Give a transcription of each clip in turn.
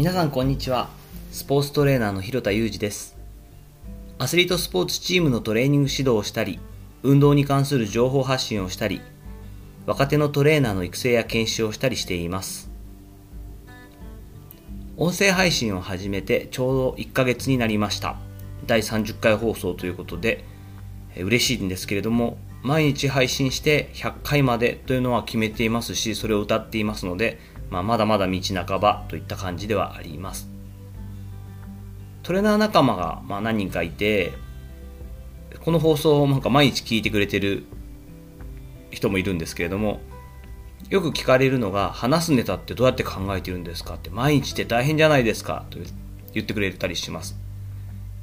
皆さんこんにちは。スポーツトレーナーの広田裕二です。アスリートスポーツチームのトレーニング指導をしたり、運動に関する情報発信をしたり、若手のトレーナーの育成や研修をしたりしています。音声配信を始めてちょうど1ヶ月になりました。第30回放送ということで嬉しいんですけれども、毎日配信して100回までというのは決めていますし、それを歌っていますので、まだまだ道半ばといった感じではあります。トレーナー仲間が何人かいて、この放送を毎日聞いてくれてる人もいるんですけれども、よく聞かれるのが、話すネタってどうやって考えてるんですかって、毎日って大変じゃないですかと言ってくれたりします。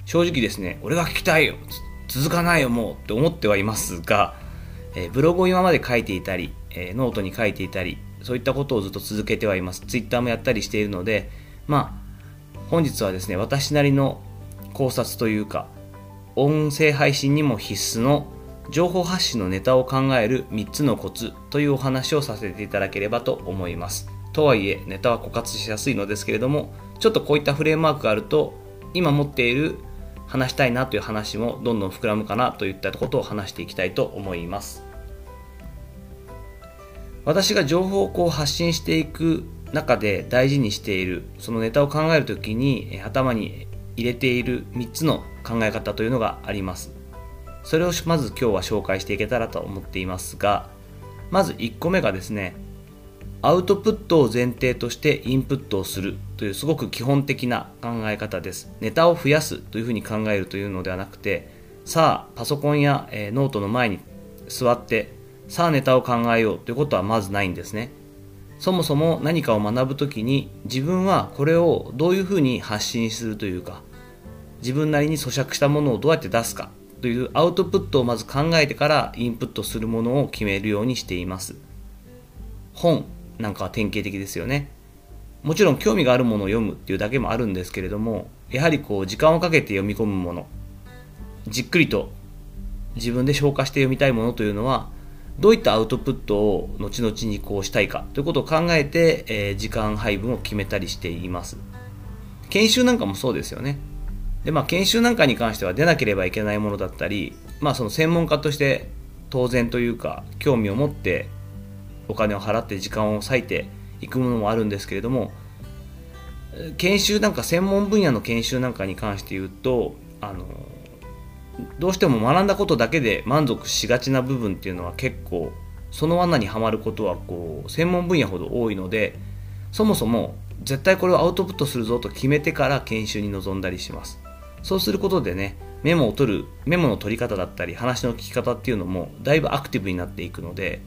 正直ですね、俺が聞きたいよ、続かないよもうって思ってはいますが、ブログを今まで書いていたり、ノートに書いていたり、そういったことをずっと続けてはいます。ツイッターもやったりしているので、本日はですね、私なりの考察というか、音声配信にも必須の情報発信のネタを考える3つのコツというお話をさせていただければと思います。とはいえ、ネタは枯渇しやすいのですけれども、ちょっとこういったフレームワークがあると、今持っている話したいなという話もどんどん膨らむかなといったことを話していきたいと思います。私が情報を発信していく中で大事にしている、そのネタを考えるときに頭に入れている3つの考え方というのがあります。それをまず今日は紹介していけたらと思っていますが、まず1個目がですね、アウトプットを前提としてインプットをするというすごく基本的な考え方です。ネタを増やすというふうに考えるというのではなくて、さあパソコンやノートの前に座って、さあネタを考えようということはまずないんですね。そもそも何かを学ぶときに、自分はこれをどういうふうに発信するというか、自分なりに咀嚼したものをどうやって出すか、というアウトプットをまず考えてからインプットするものを決めるようにしています。本なんかは典型的ですよね。もちろん興味があるものを読むっていうだけもあるんですけれども、やはり時間をかけて読み込むもの、じっくりと自分で消化して読みたいものというのは、どういったアウトプットを後々にしたいかということを考えて、時間配分を決めたりしています。研修なんかもそうですよね。で研修なんかに関しては出なければいけないものだったり、その専門家として当然というか、興味を持ってお金を払って時間を割いていくものもあるんですけれども、研修なんか、専門分野の研修なんかに関して言うと、どうしても学んだことだけで満足しがちな部分っていうのは、結構その罠にはまることは専門分野ほど多いので、そもそも絶対これをアウトプットするぞと決めてから研修に臨んだりします。そうすることでね、メモの取り方だったり、話の聞き方っていうのもだいぶアクティブになっていくので、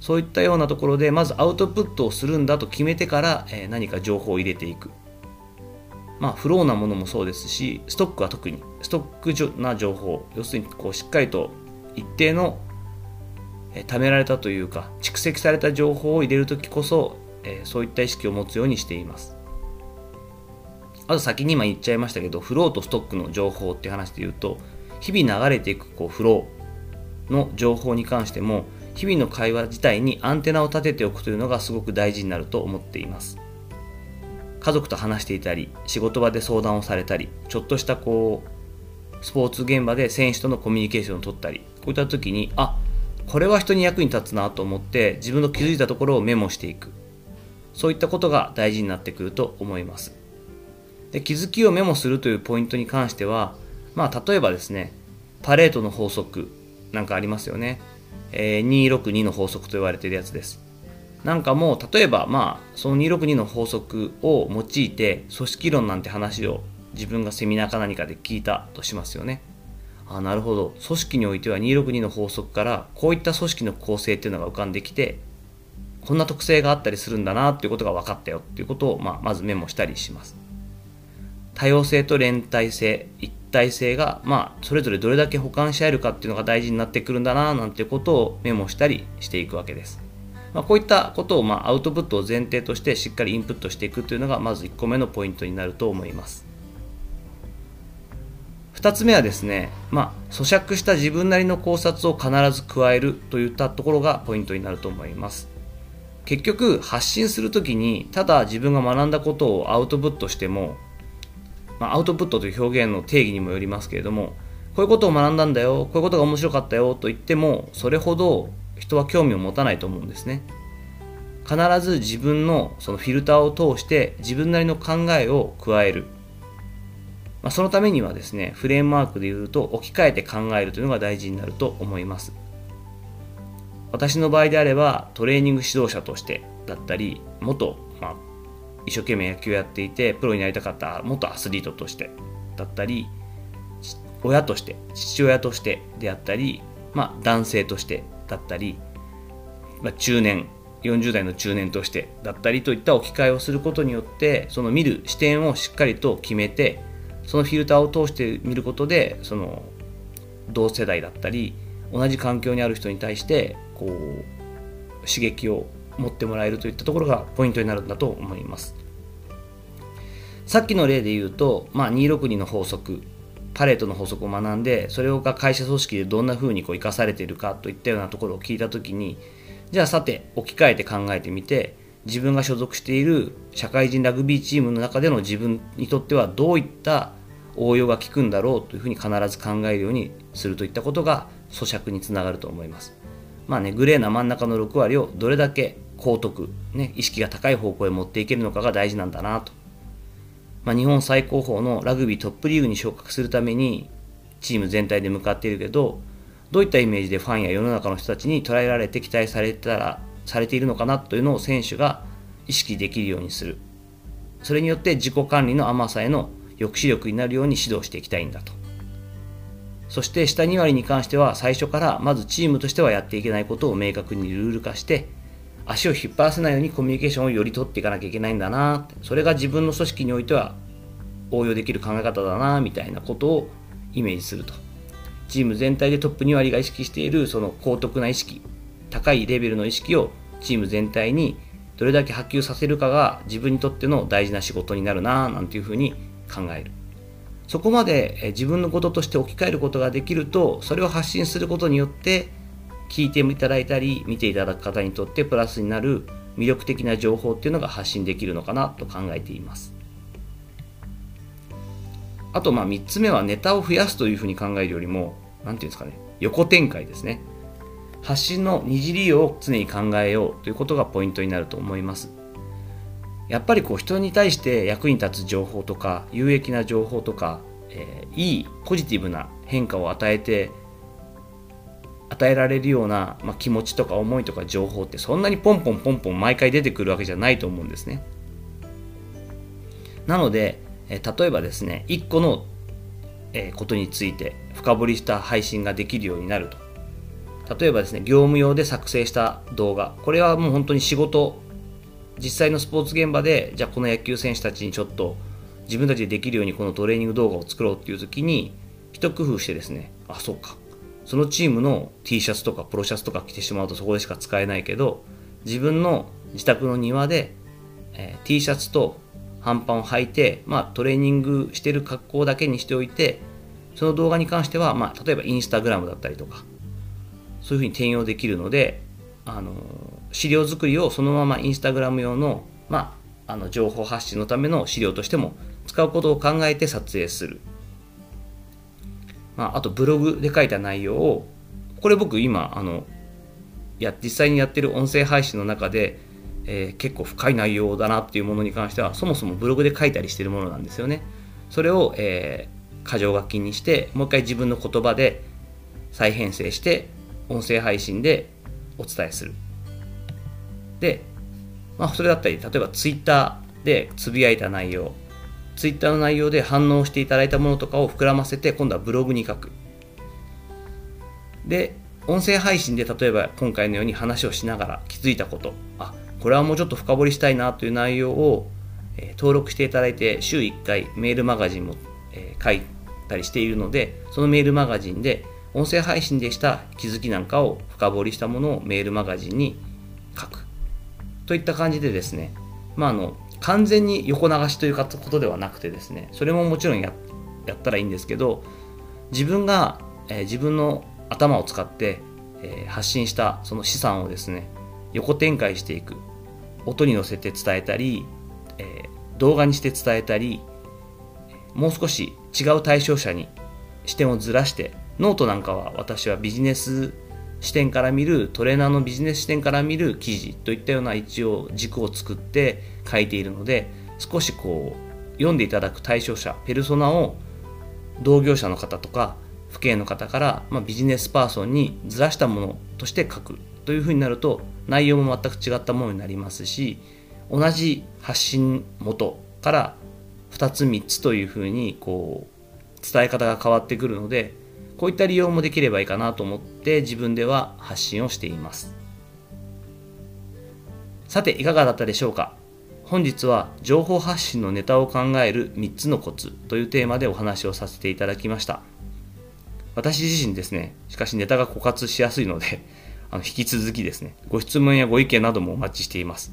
そういったようなところでまずアウトプットをするんだと決めてから、何か情報を入れていく。フローなものもそうですし、ストックは特に、ストックな情報、要するにしっかりと一定の貯められたというか、蓄積された情報を入れるときこそ、そういった意識を持つようにしています。あと先に言っちゃいましたけど、フローとストックの情報っていう話で言うと、日々流れていくフローの情報に関しても、日々の会話自体にアンテナを立てておくというのがすごく大事になると思っています。家族と話していたり、仕事場で相談をされたり、ちょっとしたスポーツ現場で選手とのコミュニケーションを取ったり、こういった時に、これは人に役に立つなと思って、自分の気づいたところをメモしていく。そういったことが大事になってくると思います。で、気づきをメモするというポイントに関しては、例えばですね、パレートの法則なんかありますよね。262の法則と言われているやつです。なんかもう例えば、その262の法則を用いて組織論なんて話を自分がセミナーか何かで聞いたとしますよね。なるほど、組織においては262の法則からこういった組織の構成っていうのが浮かんできて、こんな特性があったりするんだなということが分かったよっていうことを、まずメモしたりします。多様性と連帯性、一体性が、それぞれどれだけ補完し合えるかっていうのが大事になってくるんだななんていうことをメモしたりしていくわけです。こういったことを、アウトプットを前提としてしっかりインプットしていくというのが、まず1個目のポイントになると思います。2つ目はですね、咀嚼した自分なりの考察を必ず加えるといったところがポイントになると思います。結局発信するときにただ自分が学んだことをアウトプットしても、アウトプットという表現の定義にもよりますけれども、こういうことを学んだんだよ、こういうことが面白かったよと言ってもそれほど人は興味を持たないと思うんですね。必ず自分のそのフィルターを通して自分なりの考えを加える、そのためにはですね、フレームワークで言うと置き換えて考えるというのが大事になると思います。私の場合であればトレーニング指導者としてだったり、元、一生懸命野球をやっていてプロになりたかった元アスリートとしてだったり、親として父親としてであったり、男性としてだったり、中年40代の中年としてだったりといった置き換えをすることによって、その見る視点をしっかりと決めて、そのフィルターを通して見ることで、その同世代だったり同じ環境にある人に対してこう刺激を持ってもらえるといったところがポイントになるんだと思います。さっきの例で言うと、262の法則、パレートの法則を学んで、それが会社組織でどんな風にこう生かされているかといったようなところを聞いたときに、じゃあさて置き換えて考えてみて、自分が所属している社会人ラグビーチームの中での自分にとってはどういった応用が効くんだろうというふうに必ず考えるようにするといったことが咀嚼につながると思います。グレーな真ん中の6割をどれだけ高得、意識が高い方向へ持っていけるのかが大事なんだなと。日本最高峰のラグビートップリーグに昇格するためにチーム全体で向かっているけど、どういったイメージでファンや世の中の人たちに捉えられて期待されているのかなというのを選手が意識できるようにする。それによって自己管理の甘さへの抑止力になるように指導していきたいんだと。そして下2割に関しては、最初からまずチームとしてはやっていけないことを明確にルール化して、足を引っ張らせないようにコミュニケーションをより取っていかなきゃいけないんだな、それが自分の組織においては応用できる考え方だなみたいなことをイメージすると、チーム全体でトップ2割が意識しているその高得な意識、高いレベルの意識をチーム全体にどれだけ波及させるかが自分にとっての大事な仕事になるななんていうふうに考える。そこまで自分のこととして置き換えることができると、それを発信することによって聞いていただいたり見ていただく方にとってプラスになる魅力的な情報っていうのが発信できるのかなと考えています。あと3つ目は、ネタを増やすというふうに考えるよりも、横展開ですね。発信の二次利用を常に考えようということがポイントになると思います。やっぱり人に対して役に立つ情報とか有益な情報とか、いいポジティブな変化を与えられるような、気持ちとか思いとか情報ってそんなにポンポンポンポン毎回出てくるわけじゃないと思うんですね。なので、例えばですね、1個のことについて深掘りした配信ができるようになると。例えばですね、業務用で作成した動画、これはもう本当に仕事、実際のスポーツ現場で、じゃあこの野球選手たちにちょっと自分たちでできるようにこのトレーニング動画を作ろうっていう時に一工夫してですね、そうか、そのチームの T シャツとかポロシャツとか着てしまうとそこでしか使えないけど、自分の自宅の庭で、T シャツと半パンを履いて、トレーニングしてる格好だけにしておいて、その動画に関しては、例えばインスタグラムだったりとか、そういうふうに転用できるので、資料作りをそのままインスタグラム用の、情報発信のための資料としても使うことを考えて撮影する。あとブログで書いた内容を、これ僕今実際にやってる音声配信の中で、結構深い内容だなっていうものに関してはそもそもブログで書いたりしてるものなんですよね。それを、箇条書きにしてもう一回自分の言葉で再編成して音声配信でお伝えする。で、それだったり、例えばツイッターでつぶやいた内容、ツイッターの内容で反応していただいたものとかを膨らませて今度はブログに書く。で、音声配信で例えば今回のように話をしながら気づいたこと、これはもうちょっと深掘りしたいなという内容を、登録していただいて週1回メールマガジンも、書いたりしているので、そのメールマガジンで音声配信でした気づきなんかを深掘りしたものをメールマガジンに書くといった感じでですね、完全に横流しということではなくてですね、それももちろん やったらいいんですけど、自分が、自分の頭を使って、発信したその資産をですね、横展開していく。音に乗せて伝えたり、動画にして伝えたり、もう少し違う対象者に視点をずらして、ノートなんかは私はビジネス視点から見る、トレーナーのビジネス視点から見る記事といったような一応軸を作って書いているので、少しこう読んでいただく対象者、ペルソナを同業者の方とか父兄の方から、ビジネスパーソンにずらしたものとして書くというふうになると、内容も全く違ったものになりますし、同じ発信元から2つ3つというふうにこう伝え方が変わってくるので、こういった利用もできればいいかなと思って自分では発信をしています。さて、いかがだったでしょうか。本日は情報発信のネタを考える3つのコツというテーマでお話をさせていただきました。私自身ですね、しかしネタが枯渇しやすいので、引き続きですね、ご質問やご意見などもお待ちしています。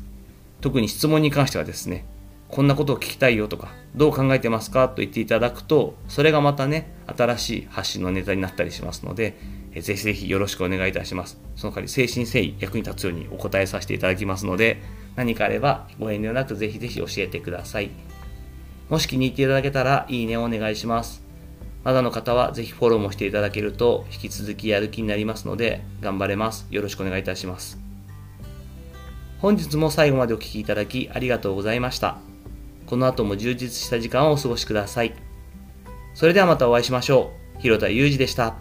特に質問に関してはですね、こんなことを聞きたいよとか、どう考えてますかと言っていただくと、それがまたね、新しい発信のネタになったりしますので、ぜひぜひよろしくお願いいたします。その代わり誠心誠意役に立つようにお答えさせていただきますので、何かあればご遠慮なくぜひぜひ教えてください。もし気に入っていただけたらいいねをお願いします。まだの方はぜひフォローもしていただけると引き続きやる気になりますので、頑張れます。よろしくお願いいたします。本日も最後までお聞きいただきありがとうございました。この後も充実した時間をお過ごしください。それではまたお会いしましょう。広田裕二でした。